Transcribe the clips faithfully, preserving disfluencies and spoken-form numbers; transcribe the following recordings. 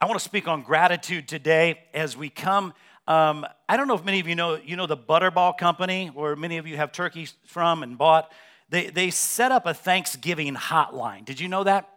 I want to speak on gratitude today as we come. Um, I don't know if many of you know, you know the Butterball company, where many of you have turkeys from and bought. They they set up a Thanksgiving hotline. Did you know that?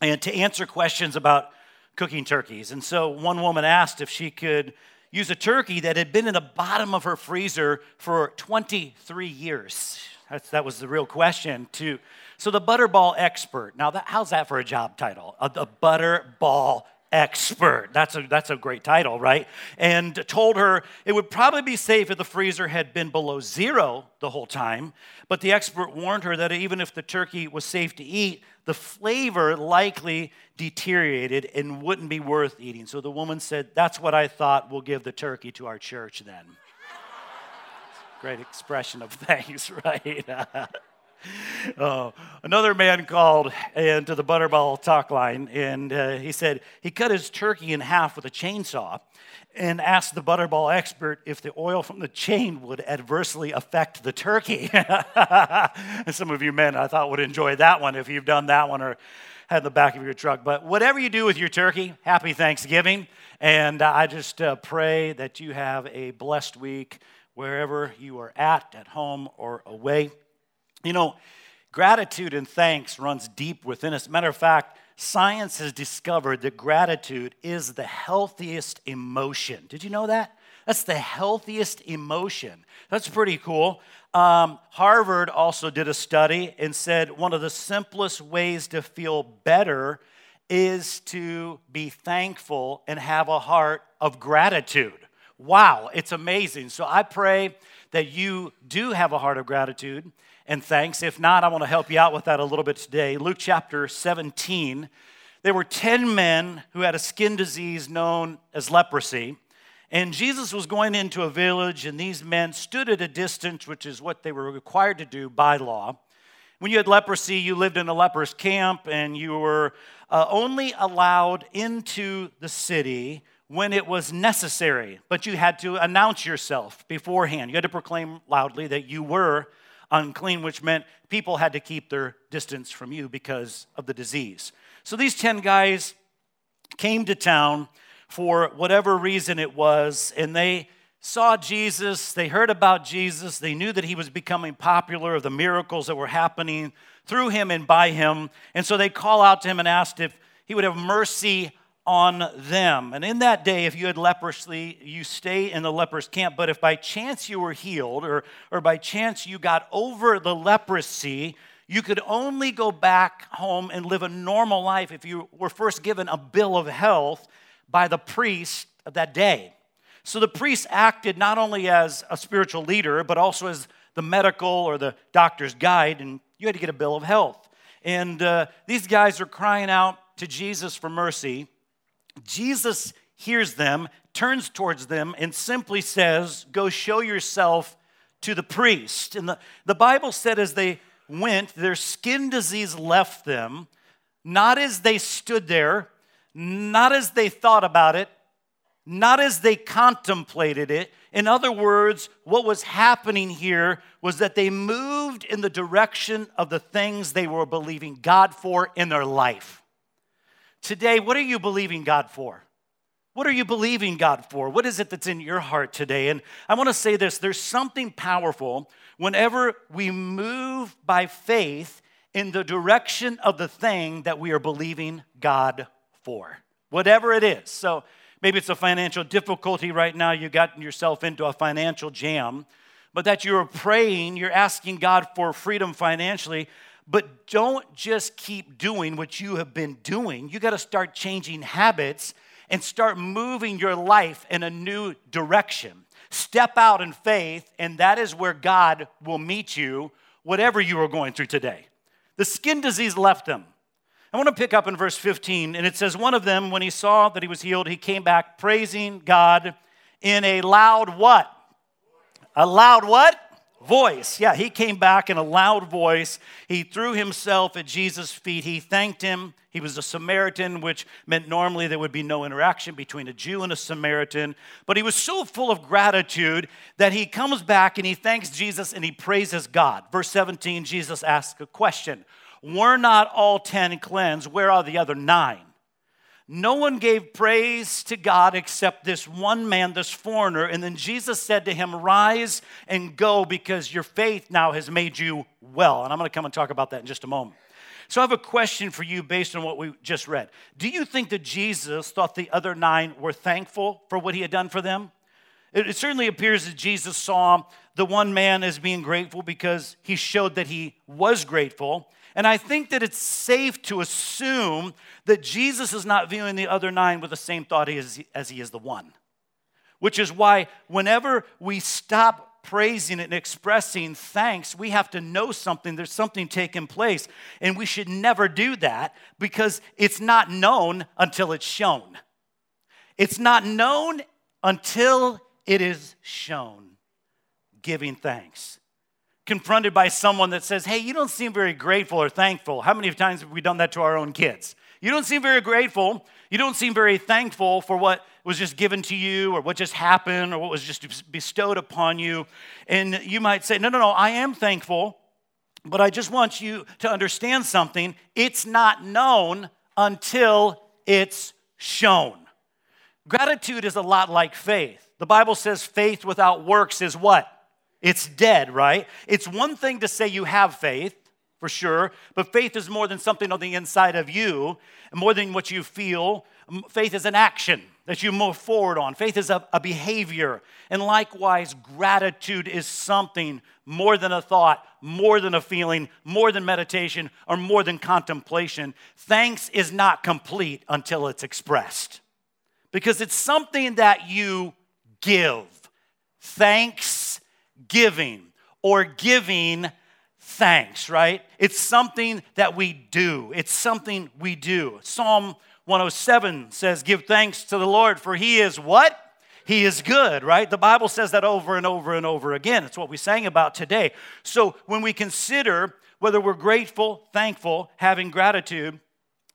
And to answer questions about cooking turkeys. And so one woman asked if she could use a turkey that had been in the bottom of her freezer for twenty-three years. That's, that was the real question. To so the Butterball expert. Now, that, how's that for a job title? A, a Butterball expert. That's a that's a great title, right? And told her it would probably be safe if the freezer had been below zero the whole time, but the expert warned her that even if the turkey was safe to eat, the flavor likely deteriorated and wouldn't be worth eating. So the woman said, "That's what I thought. We'll give the turkey to our church then." Great expression of thanks, right? Uh, another man called and to the Butterball talk line, and uh, he said he cut his turkey in half with a chainsaw and asked the Butterball expert if the oil from the chain would adversely affect the turkey. And some of you men, I thought, would enjoy that one if you've done that one or had the back of your truck. But whatever you do with your turkey, happy Thanksgiving, and uh, I just uh, pray that you have a blessed week wherever you are at, at home or away. You know, gratitude and thanks runs deep within us. Matter of fact, science has discovered that gratitude is the healthiest emotion. Did you know that? That's the healthiest emotion. That's pretty cool. Um, Harvard also did a study and said one of the simplest ways to feel better is to be thankful and have a heart of gratitude. Wow, it's amazing. So I pray that you do have a heart of gratitude and thanks. If not, I want to help you out with that a little bit today. Luke chapter seventeen, there were ten men who had a skin disease known as leprosy. And Jesus was going into a village, and these men stood at a distance, which is what they were required to do by law. When you had leprosy, you lived in a leper's camp, and you were uh, only allowed into the city when it was necessary. But you had to announce yourself beforehand. You had to proclaim loudly that you were unclean, which meant people had to keep their distance from you because of the disease. So these ten guys came to town for whatever reason it was, and they saw Jesus, they heard about Jesus, they knew that he was becoming popular, of the miracles that were happening through him and by him, and so they call out to him and asked if he would have mercy on them. And in that day, if you had leprosy, you stay in the leper's camp. But if by chance you were healed, or, or by chance you got over the leprosy, you could only go back home and live a normal life if you were first given a bill of health by the priest of that day. So the priest acted not only as a spiritual leader, but also as the medical or the doctor's guide, and you had to get a bill of health. And uh, these guys are crying out to Jesus for mercy. Jesus hears them, turns towards them, and simply says, "Go show yourself to the priest." And the, the Bible said as they went, their skin disease left them, not as they stood there, not as they thought about it, not as they contemplated it. In other words, what was happening here was that they moved in the direction of the things they were believing God for in their life. Today, what are you believing God for? What are you believing God for? What is it that's in your heart today? And I want to say this, there's something powerful whenever we move by faith in the direction of the thing that we are believing God for, whatever it is. So maybe it's a financial difficulty right now. You got yourself into a financial jam, but that you're praying, you're asking God for freedom financially. But don't just keep doing what you have been doing. You got to start changing habits and start moving your life in a new direction. Step out in faith, and that is where God will meet you, whatever you are going through today. The skin disease left them. I want to pick up in verse fifteen, and it says, one of them, when he saw that he was healed, he came back praising God in a loud what? A loud what? Voice. Yeah, he came back in a loud voice. He threw himself at Jesus' feet. He thanked him. He was a Samaritan, which meant normally there would be no interaction between a Jew and a Samaritan. But he was so full of gratitude that he comes back and he thanks Jesus and he praises God. Verse seventeen, Jesus asks a question. Were not all ten cleansed? Where are the other nine? No one gave praise to God except this one man, this foreigner. And then Jesus said to him, rise and go because your faith now has made you well. And I'm going to come and talk about that in just a moment. So I have a question for you based on what we just read. Do you think that Jesus thought the other nine were thankful for what he had done for them? It, it certainly appears that Jesus saw the one man as being grateful because he showed that he was grateful. And I think that it's safe to assume that Jesus is not viewing the other nine with the same thought as he, as he is the one, which is why whenever we stop praising and expressing thanks, we have to know something. There's something taking place, and we should never do that because it's not known until it's shown. It's not known until it is shown. Giving thanks. Confronted by someone that says, hey, you don't seem very grateful or thankful. How many times have we done that to our own kids? You don't seem very grateful. You don't seem very thankful for what was just given to you or what just happened or what was just bestowed upon you. And you might say, no, no, no, I am thankful, but I just want you to understand something. It's not known until it's shown. Gratitude is a lot like faith. The Bible says faith without works is what? It's dead, right? It's one thing to say you have faith, for sure, but faith is more than something on the inside of you, more than what you feel. Faith is an action that you move forward on. Faith is a, a behavior. And likewise, gratitude is something more than a thought, more than a feeling, more than meditation, or more than contemplation. Thanks is not complete until it's expressed, because it's something that you give. Thanks. Giving or giving thanks, right? It's something that we do. It's something we do. Psalm one oh seven says, give thanks to the Lord, for he is what? He is good, right? The Bible says that over and over and over again. It's what we sang about today. So when we consider whether we're grateful, thankful, having gratitude,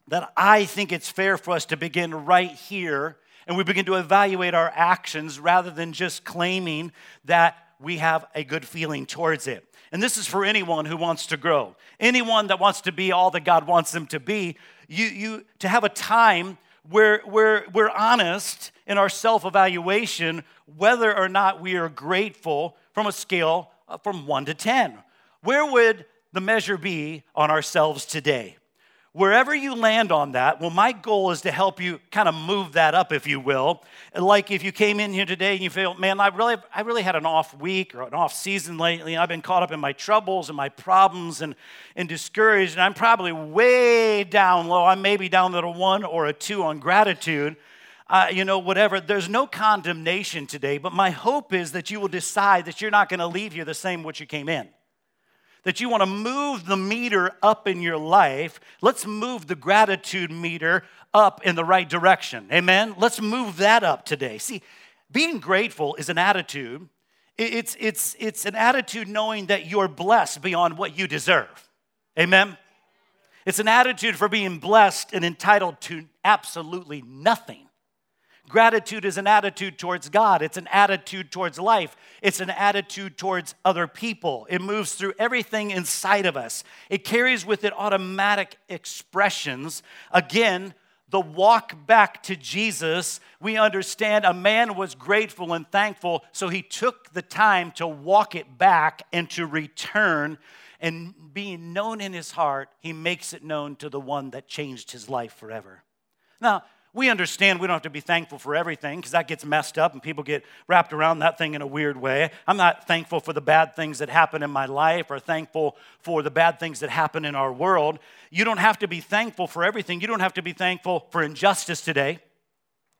that I think it's fair for us to begin right here, and we begin to evaluate our actions rather than just claiming that we have a good feeling towards it. And this is for anyone who wants to grow. Anyone that wants to be all that God wants them to be, you you to have a time where we're we're honest in our self-evaluation whether or not we are grateful from a scale from one to ten. Where would the measure be on ourselves today? Wherever you land on that, well, my goal is to help you kind of move that up, if you will. Like if you came in here today and you feel, man, I really I really had an off week or an off season lately, and I've been caught up in my troubles and my problems and, and discouraged, and I'm probably way down low. I'm maybe down to a one or a two on gratitude, uh, you know, whatever. There's no condemnation today, but my hope is that you will decide that you're not going to leave here the same which you came in. That you want to move the meter up in your life. Let's move the gratitude meter up in the right direction. Amen? Let's move that up today. See, being grateful is an attitude. It's, it's, it's an attitude knowing that you're blessed beyond what you deserve. Amen? It's an attitude for being blessed and entitled to absolutely nothing. Gratitude is an attitude towards God. It's an attitude towards life. It's an attitude towards other people. It moves through everything inside of us. It carries with it automatic expressions. Again, the walk back to Jesus, we understand a man was grateful and thankful, so he took the time to walk it back and to return. And being known in his heart, he makes it known to the one that changed his life forever. Now, we understand we don't have to be thankful for everything because that gets messed up and people get wrapped around that thing in a weird way. I'm not thankful for the bad things that happen in my life or thankful for the bad things that happen in our world. You don't have to be thankful for everything. You don't have to be thankful for injustice today.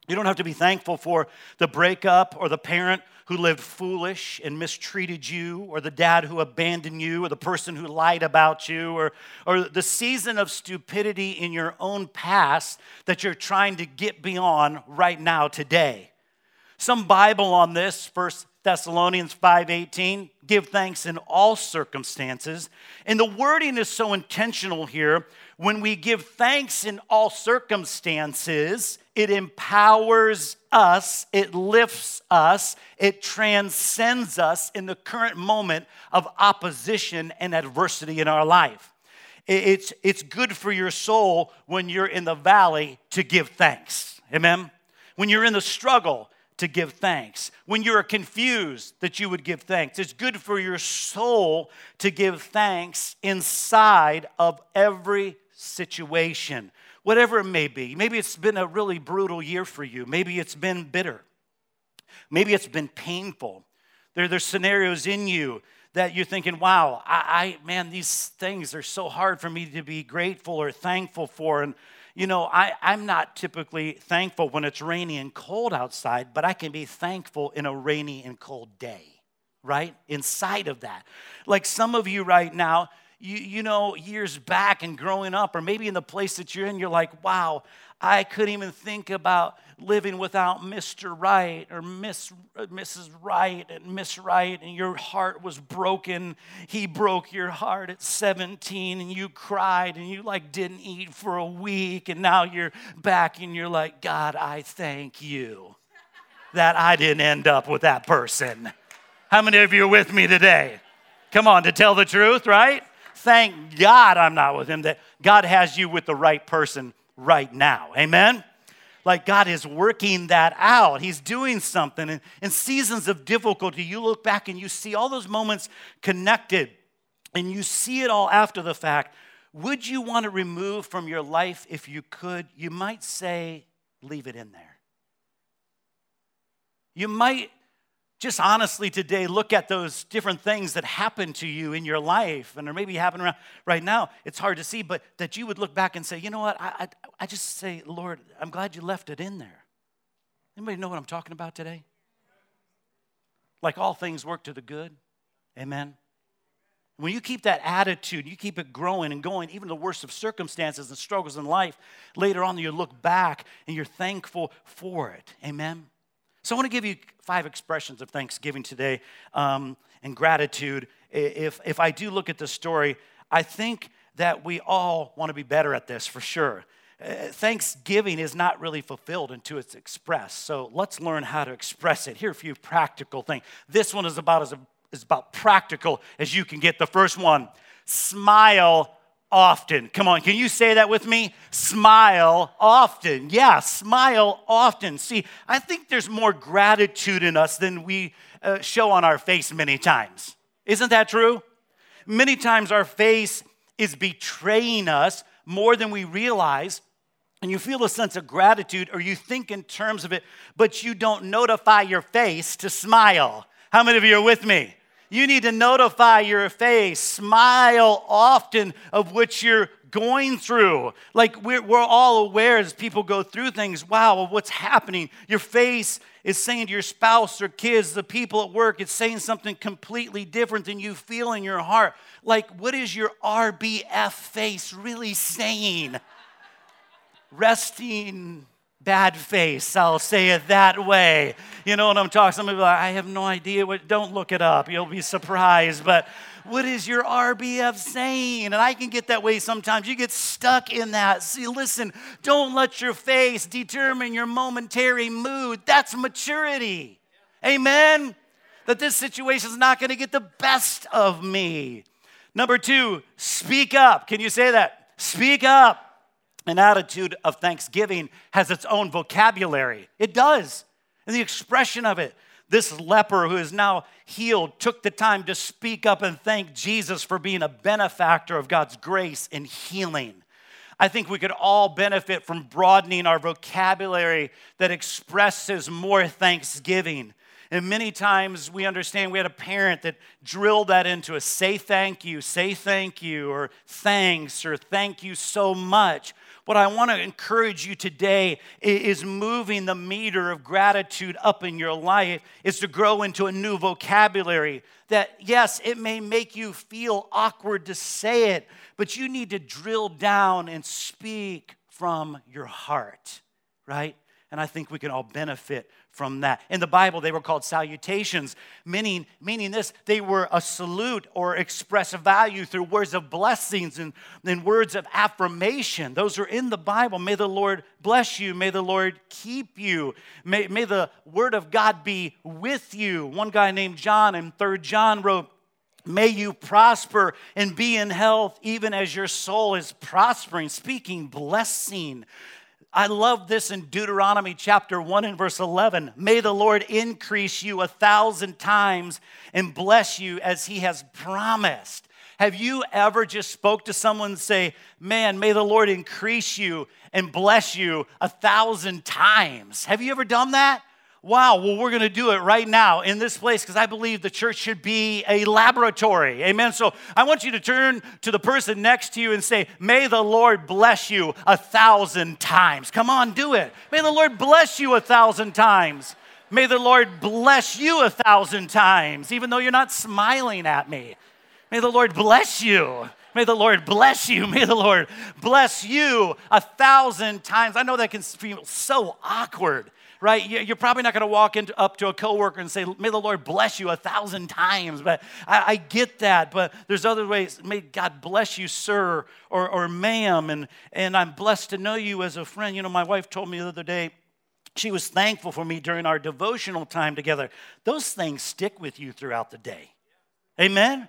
You don't have to be thankful for the breakup or the parent who lived foolish and mistreated you, or the dad who abandoned you, or the person who lied about you, or, or the season of stupidity in your own past that you're trying to get beyond right now today. Some Bible on this, First Thessalonians five eighteen, give thanks in all circumstances. And the wording is so intentional here. When we give thanks in all circumstances, it empowers us, it lifts us, it transcends us in the current moment of opposition and adversity in our life. It's, it's good for your soul when you're in the valley to give thanks. Amen? When you're in the struggle to give thanks. When you're confused, that you would give thanks. It's good for your soul to give thanks inside of every situation, whatever it may be. Maybe it's been a really brutal year for you. Maybe it's been bitter. Maybe it's been painful. There, there's scenarios in you that you're thinking, wow, I, I, man, these things are so hard for me to be grateful or thankful for. And, you know, I, I'm not typically thankful when it's rainy and cold outside, but I can be thankful in a rainy and cold day, right? Inside of that. Like some of you right now, you, you know, years back and growing up, or maybe in the place that you're in, you're like, wow, I couldn't even think about living without Mister Wright or Miss Missus Wright and Miss Wright, and your heart was broken. He broke your heart at seventeen, and you cried, and you like didn't eat for a week, and now you're back, and you're like, God, I thank you that I didn't end up with that person. How many of you are with me today? Come on, to tell the truth, right? Thank God I'm not with him. That God has you with the right person right now. Amen? Like God is working that out. He's doing something. And in seasons of difficulty, you look back and you see all those moments connected, and you see it all after the fact. Would you want to remove from your life if you could? You might say, leave it in there. You might just honestly today look at those different things that happened to you in your life, and or maybe happen around right now. It's hard to see, but that you would look back and say, you know what, I, I I just say, Lord, I'm glad you left it in there. Anybody know what I'm talking about today? Like all things work to the good. Amen. When you keep that attitude, you keep it growing and going, even the worst of circumstances and struggles in life, later on you look back and you're thankful for it. Amen. So I want to give you five expressions of thanksgiving today um, and gratitude. If, if I do look at this story, I think that we all want to be better at this for sure. Uh, thanksgiving is not really fulfilled until it's expressed. So let's learn how to express it. Here are a few practical things. This one is about as, as about practical as you can get. The first one, smile often. Come on, can you say that with me? Smile often. Yeah, smile often. See, I think there's more gratitude in us than we uh, show on our face many times. Isn't that true? Many times our face is betraying us more than we realize, and you feel a sense of gratitude, or you think in terms of it, but you don't notify your face to smile. How many of you are with me? You need to notify your face, smile often of what you're going through. Like we're, we're all aware as people go through things, wow, of what's happening. Your face is saying to your spouse or kids, the people at work, it's saying something completely different than you feel in your heart. Like what is your R B F face really saying? Resting bad face, I'll say it that way. You know what I'm talking, some people are like, I have no idea what, don't look it up, you'll be surprised, but what is your R B F saying? And I can get that way sometimes, you get stuck in that. See, listen, don't let your face determine your momentary mood, that's maturity, amen? That this situation's not gonna get the best of me. Number two, speak up, can you say that? Speak up. An attitude of thanksgiving has its own vocabulary. It does. And the expression of it. This leper who is now healed took the time to speak up and thank Jesus for being a benefactor of God's grace and healing. I think we could all benefit from broadening our vocabulary that expresses more thanksgiving. And many times we understand we had a parent that drilled that into us. Say thank you, say thank you, or thanks, or thank you so much. What I want to encourage you today is moving the meter of gratitude up in your life, is to grow into a new vocabulary that, yes, it may make you feel awkward to say it, but you need to drill down and speak from your heart, right? And I think we can all benefit from that. In the Bible, they were called salutations, meaning, meaning this, they were a salute or express value through words of blessings and, and words of affirmation. Those are in the Bible. May the Lord bless you. May the Lord keep you. May, may the word of God be with you. One guy named John in Third John wrote, May you prosper and be in health even as your soul is prospering. Speaking blessing. I love this in Deuteronomy chapter one and verse eleven. May the Lord increase you a thousand times and bless you as he has promised. Have you ever just spoke to someone and say, man, may the Lord increase you and bless you a thousand times? Have you ever done that? Wow, well, we're going to do it right now in this place because I believe the church should be a laboratory. Amen. So I want you to turn to the person next to you and say, may the Lord bless you a thousand times. Come on, do it. May the Lord bless you a thousand times. May the Lord bless you a thousand times, even though you're not smiling at me. May the Lord bless you. May the Lord bless you. May the Lord bless you a thousand times. I know that can feel so awkward, right? You're probably not going to walk into, up to a coworker and say, may the Lord bless you a thousand times. But I, I get that. But there's other ways. May God bless you, sir, or, or ma'am. And, and I'm blessed to know you as a friend. You know, my wife told me the other day, she was thankful for me during our devotional time together. Those things stick with you throughout the day. Amen?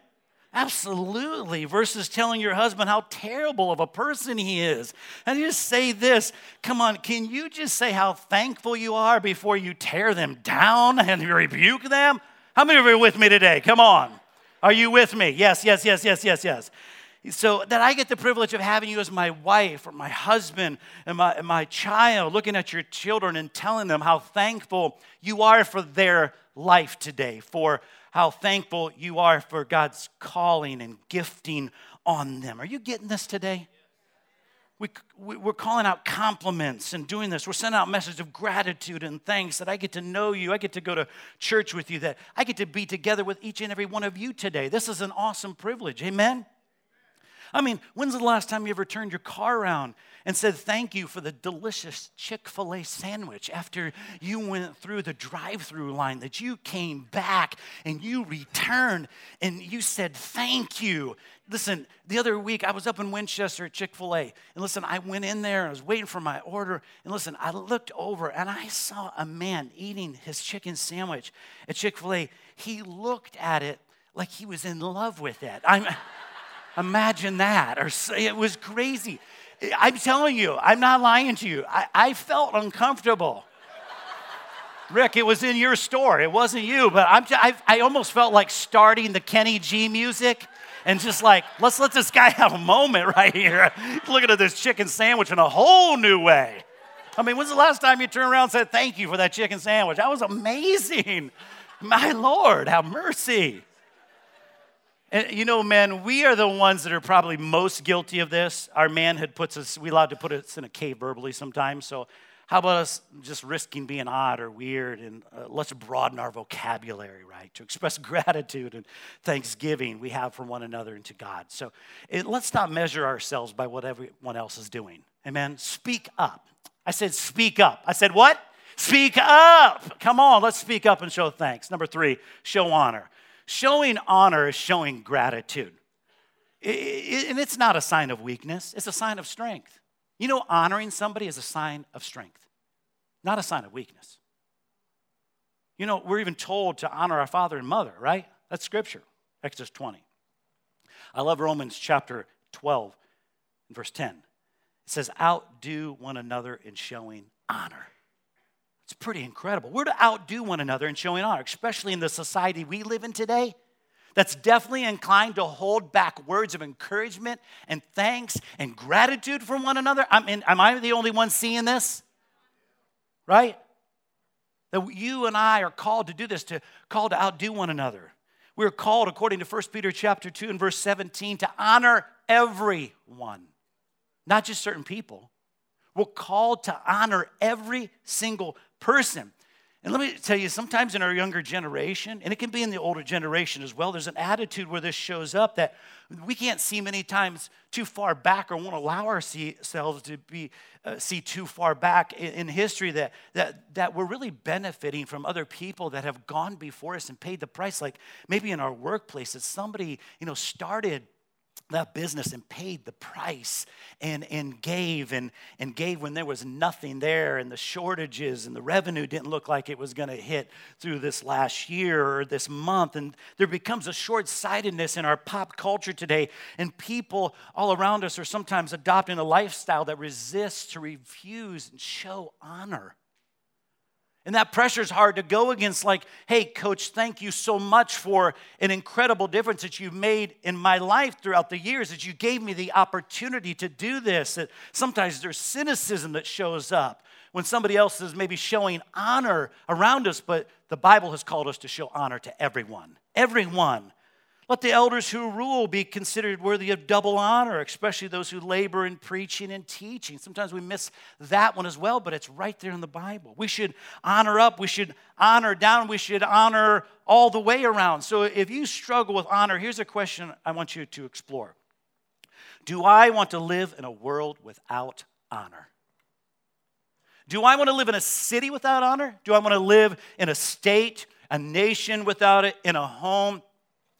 Absolutely, versus telling your husband how terrible of a person he is. And you just say this, come on, can you just say how thankful you are before you tear them down and rebuke them? How many of you are with me today? Come on. Are you with me? Yes, yes, yes, yes, yes, yes. So that I get the privilege of having you as my wife or my husband and my, and my child, looking at your children and telling them how thankful you are for their life today, for how thankful you are for God's calling and gifting on them. Are you getting this today? We, we, we're calling out compliments and doing this. We're sending out messages of gratitude and thanks that I get to know you. I get to go to church with you, that I get to be together with each and every one of you today. This is an awesome privilege. Amen? I mean, when's the last time you ever turned your car around and said thank you for the delicious Chick-fil-A sandwich after you went through the drive-through line, that you came back and you returned and you said thank you? Listen, the other week I was up in Winchester at Chick-fil-A, and listen, I went in there and I was waiting for my order, and listen, I looked over and I saw a man eating his chicken sandwich at Chick-fil-A. He looked at it like he was in love with it. I'm... Imagine that. Or it was crazy. I'm telling you, I'm not lying to you. I, I felt uncomfortable. Rick, it was in your store. It wasn't you, but I'm t- I, I almost felt like starting the Kenny G music and just like, let's let this guy have a moment right here. Looking at this chicken sandwich in a whole new way. I mean, when's the last time you turned around and said, thank you for that chicken sandwich? That was amazing. My Lord, have mercy. And you know, man, we are the ones that are probably most guilty of this. Our manhood puts us, we allowed to put us in a cave verbally sometimes. So how about us just risking being odd or weird? And uh, let's broaden our vocabulary, right? To express gratitude and thanksgiving we have for one another and to God. So it, let's not measure ourselves by what everyone else is doing. Amen? Speak up. I said speak up. I said what? Speak up. Come on, let's speak up and show thanks. Number three, show honor. Showing honor is showing gratitude. It, it, and it's not a sign of weakness. It's a sign of strength. You know, honoring somebody is a sign of strength, not a sign of weakness. You know, we're even told to honor our father and mother, right? That's scripture, Exodus twenty. I love Romans chapter twelve, verse ten. It says, outdo one another in showing honor. It's pretty incredible. We're to outdo one another in showing honor, especially in the society we live in today that's definitely inclined to hold back words of encouragement and thanks and gratitude from one another. I mean, am I the only one seeing this? Right? That you and I are called to do this, to called to outdo one another. We're called, according to First Peter chapter two and verse seventeen, to honor everyone, not just certain people. We're called to honor every single person. And let me tell you, sometimes in our younger generation, and it can be in the older generation as well, there's an attitude where this shows up that we can't see many times too far back or won't allow ourselves to be uh, see too far back in, in history that, that, that we're really benefiting from other people that have gone before us and paid the price. Like maybe in our workplace that somebody, you know, started that business and paid the price and, and gave and, and gave when there was nothing there and the shortages and the revenue didn't look like it was going to hit through this last year or this month. And there becomes a short-sightedness in our pop culture today, and people all around us are sometimes adopting a lifestyle that resists, to refuse, and show honor. And that pressure is hard to go against. Like, hey, coach, thank you so much for an incredible difference that you've made in my life throughout the years, that you gave me the opportunity to do this. That sometimes there's cynicism that shows up when somebody else is maybe showing honor around us, but the Bible has called us to show honor to everyone. Everyone. Let the elders who rule be considered worthy of double honor, especially those who labor in preaching and teaching. Sometimes we miss that one as well, but it's right there in the Bible. We should honor up, we should honor down, we should honor all the way around. So if you struggle with honor, here's a question I want you to explore. Do I want to live in a world without honor? Do I want to live in a city without honor? Do I want to live in a state, a nation without it, in a home,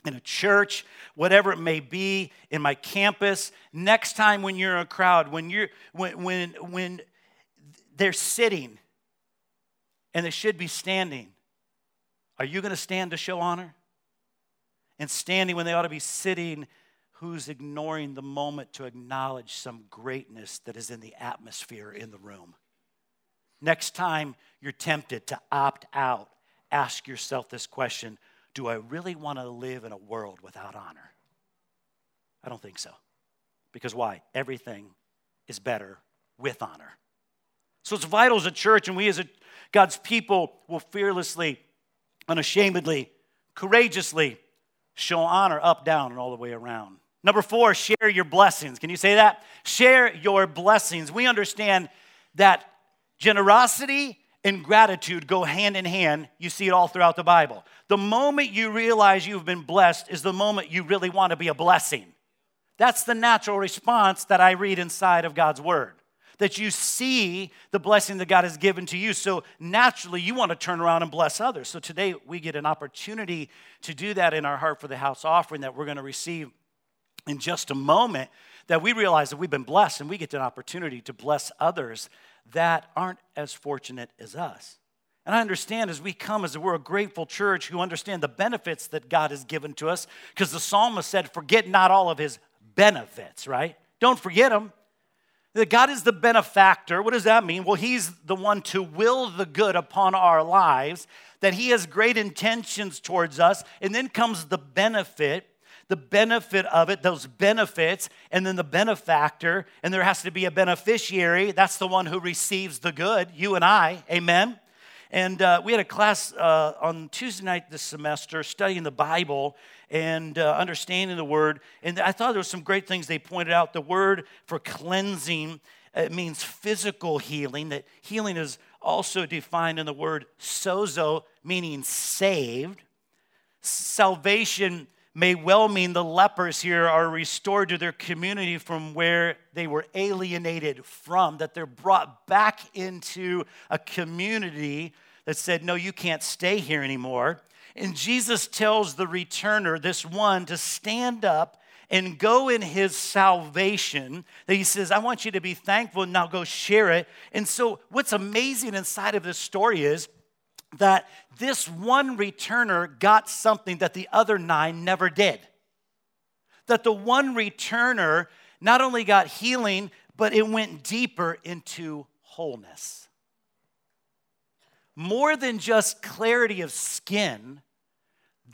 in a church, whatever it may be, in my campus? Next time when you're in a crowd, when you're when when when they're sitting and they should be standing, are you going to stand to show honor? And standing when they ought to be sitting, who's ignoring the moment to acknowledge some greatness that is in the atmosphere in the room? Next time you're tempted to opt out, ask yourself this question: do I really want to live in a world without honor? I don't think so. Because why? Everything is better with honor. So it's vital as a church, and we as a, God's people will fearlessly, unashamedly, courageously show honor up, down, and all the way around. Number four, share your blessings. Can you say that? Share your blessings. We understand that generosity and gratitude go hand in hand. You see it all throughout the Bible. The moment you realize you've been blessed is the moment you really want to be a blessing. That's the natural response that I read inside of God's word, that you see the blessing that God has given to you. So naturally, you want to turn around and bless others. So today, we get an opportunity to do that in our Heart for the House offering that we're going to receive in just a moment, that we realize that we've been blessed and we get an opportunity to bless others that aren't as fortunate as us. And I understand as we come, as we're a grateful church who understand the benefits that God has given to us, because the psalmist said, forget not all of his benefits, right? Don't forget them. That God is the benefactor. What does that mean? Well, he's the one to will the good upon our lives, that he has great intentions towards us, and then comes the benefit, the benefit of it, those benefits, and then the benefactor, and there has to be a beneficiary. That's the one who receives the good, you and I, amen? And uh, we had a class uh, on Tuesday night this semester studying the Bible and uh, understanding the Word, and I thought there were some great things they pointed out. The word for cleansing, it means physical healing, that healing is also defined in the word sozo, meaning saved. Salvation may well mean the lepers here are restored to their community from where they were alienated from, that they're brought back into a community that said, no, you can't stay here anymore. And Jesus tells the returner, this one, to stand up and go in his salvation, that he says, I want you to be thankful and now go share it. And so what's amazing inside of this story is that this one returner got something that the other nine never did. That the one returner not only got healing, but it went deeper into wholeness. More than just clarity of skin,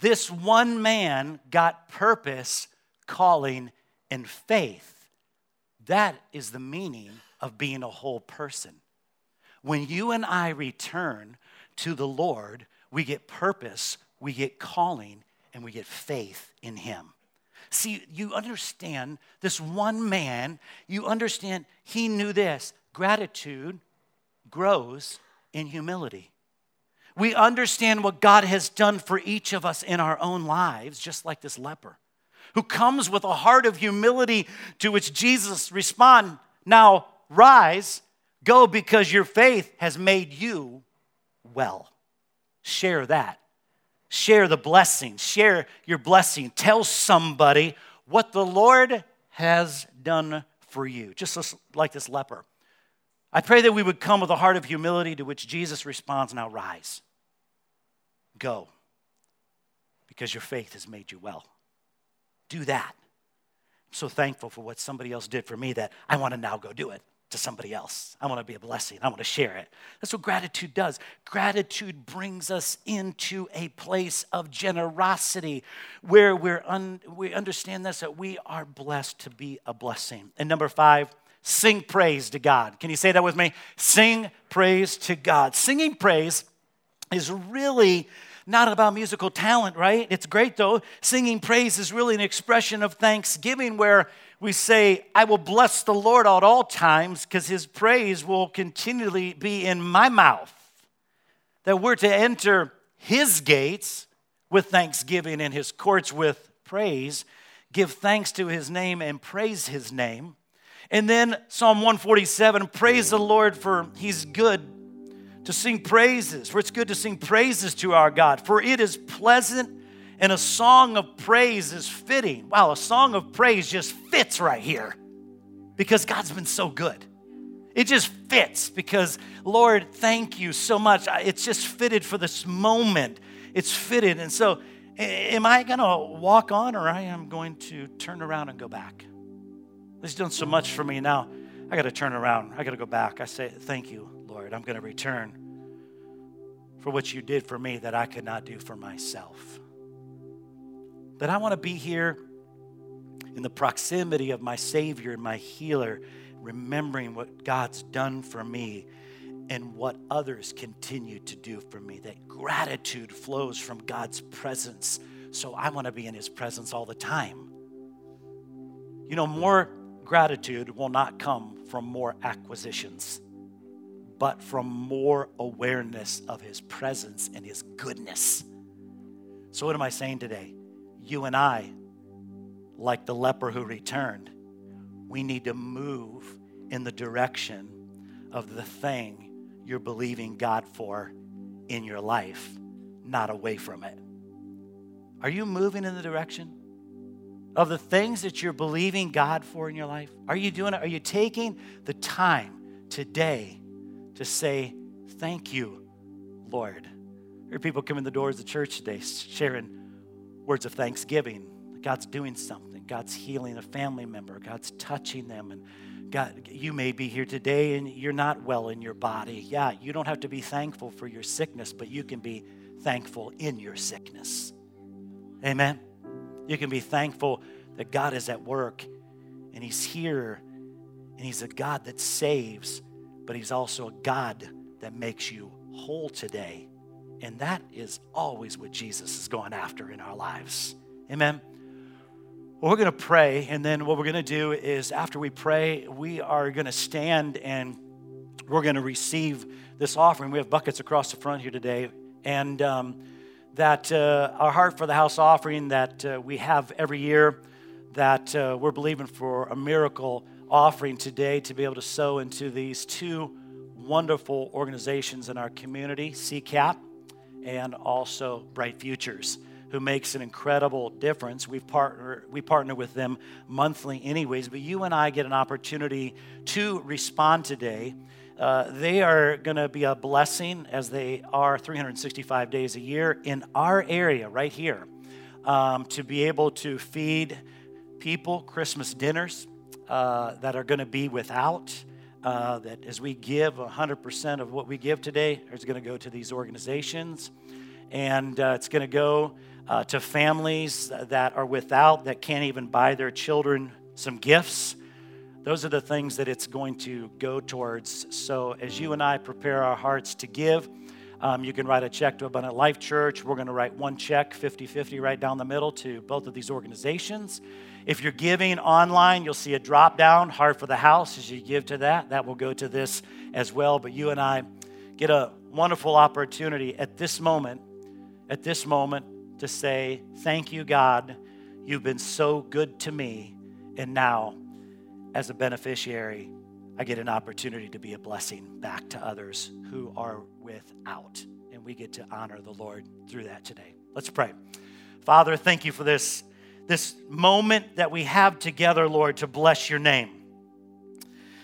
this one man got purpose, calling, and faith. That is the meaning of being a whole person. When you and I return to the Lord, we get purpose, we get calling, and we get faith in him. See, you understand this one man, you understand he knew this: gratitude grows in humility. We understand what God has done for each of us in our own lives, just like this leper, who comes with a heart of humility, to which Jesus responds, now rise, go, because your faith has made you well. Share that. Share the blessing. Share your blessing. Tell somebody what the Lord has done for you, just like this leper. I pray that we would come with a heart of humility to which Jesus responds, now rise, go, because your faith has made you well. Do that. I'm so thankful for what somebody else did for me that I want to now go do it to somebody else. I want to be a blessing. I want to share it. That's what gratitude does. Gratitude brings us into a place of generosity where we're un- we understand this, that we are blessed to be a blessing. And number five, sing praise to God. Can you say that with me? Sing praise to God. Singing praise is really not about musical talent, right? It's great, though. Singing praise is really an expression of thanksgiving where we say, I will bless the Lord at all times because his praise will continually be in my mouth. That we're to enter his gates with thanksgiving and his courts with praise. Give thanks to his name and praise his name. And then Psalm one forty-seven, praise the Lord for he's good, to sing praises, for it's good to sing praises to our God, for it is pleasant and a song of praise is fitting. Wow, a song of praise just fits right here because God's been so good. It just fits because, Lord, thank you so much. It's just fitted for this moment. It's fitted. And so am I going to walk on or I am going to turn around and go back? He's done so much for me now. I got to turn around. I got to go back. I say, thank you, Lord. I'm going to return for what you did for me that I could not do for myself. That I want to be here in the proximity of my Savior and my healer, remembering what God's done for me and what others continue to do for me. That gratitude flows from God's presence. So I want to be in his presence all the time. You know, more gratitude will not come from more acquisitions, but from more awareness of his presence and his goodness. So what am I saying today? You and I, like the leper who returned, we need to move in the direction of the thing you're believing God for in your life, not away from it. Are you moving in the direction of the things that you're believing God for in your life? Are you doing it? Are you taking the time today to say, thank you, Lord? I heard people come in the doors of the church today sharing words of thanksgiving. God's doing something. God's healing a family member. God's touching them. And God, you may be here today and you're not well in your body. Yeah, you don't have to be thankful for your sickness, but you can be thankful in your sickness. Amen. You can be thankful that God is at work and he's here and he's a God that saves, but he's also a God that makes you whole today. And that is always what Jesus is going after in our lives. Amen. Well, we're going to pray. And then what we're going to do is after we pray, we are going to stand and we're going to receive this offering. We have buckets across the front here today. And um, that uh, our Heart for the House offering that uh, we have every year, that uh, we're believing for a miracle offering today to be able to sow into these two wonderful organizations in our community, C C A P and also Bright Futures, who makes an incredible difference. We partner, we partner with them monthly anyways, but you and I get an opportunity to respond today. Uh, they are going to be a blessing as they are three hundred sixty-five days a year in our area right here um, to be able to feed people Christmas dinners uh, that are going to be without. Uh, that as we give, one hundred percent of what we give today is going to go to these organizations. And uh, it's going to go uh, to families that are without, that can't even buy their children some gifts. Those are the things that it's going to go towards. So as you and I prepare our hearts to give, um, you can write a check to Abundant Life Church. We're going to write one check, fifty-fifty, right down the middle to both of these organizations. If you're giving online, you'll see a drop down, Heart for the House, as you give to that. That will go to this as well. But you and I get a wonderful opportunity at this moment, at this moment to say, thank you, God. You've been so good to me. And now, as a beneficiary, I get an opportunity to be a blessing back to others who are without. And we get to honor the Lord through that today. Let's pray. Father, thank you for this this moment that we have together, Lord, to bless your name.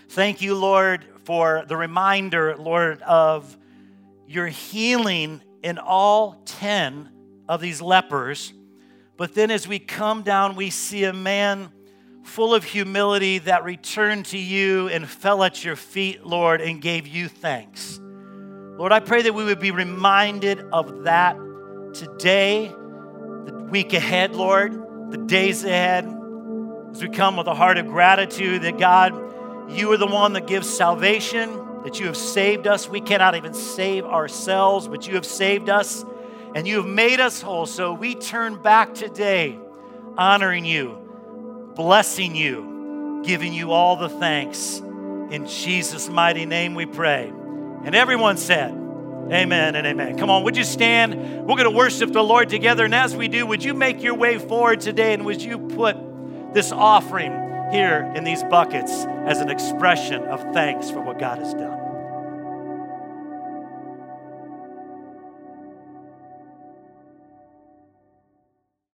Thank you, Lord, for the reminder, Lord, of your healing in all ten of these lepers. But then as we come down, we see a man full of humility that returned to you and fell at your feet, Lord, and gave you thanks. Lord, I pray that we would be reminded of that today, the week ahead, Lord, the days ahead, as we come with a heart of gratitude that, God, you are the one that gives salvation, that you have saved us. We cannot even save ourselves, but you have saved us, and you have made us whole. So we turn back today, honoring you, blessing you, giving you all the thanks. In Jesus' mighty name we pray. And everyone said, amen and amen. Come on, would you stand? We're going to worship the Lord together. And as we do, would you make your way forward today, and would you put this offering here in these buckets as an expression of thanks for what God has done?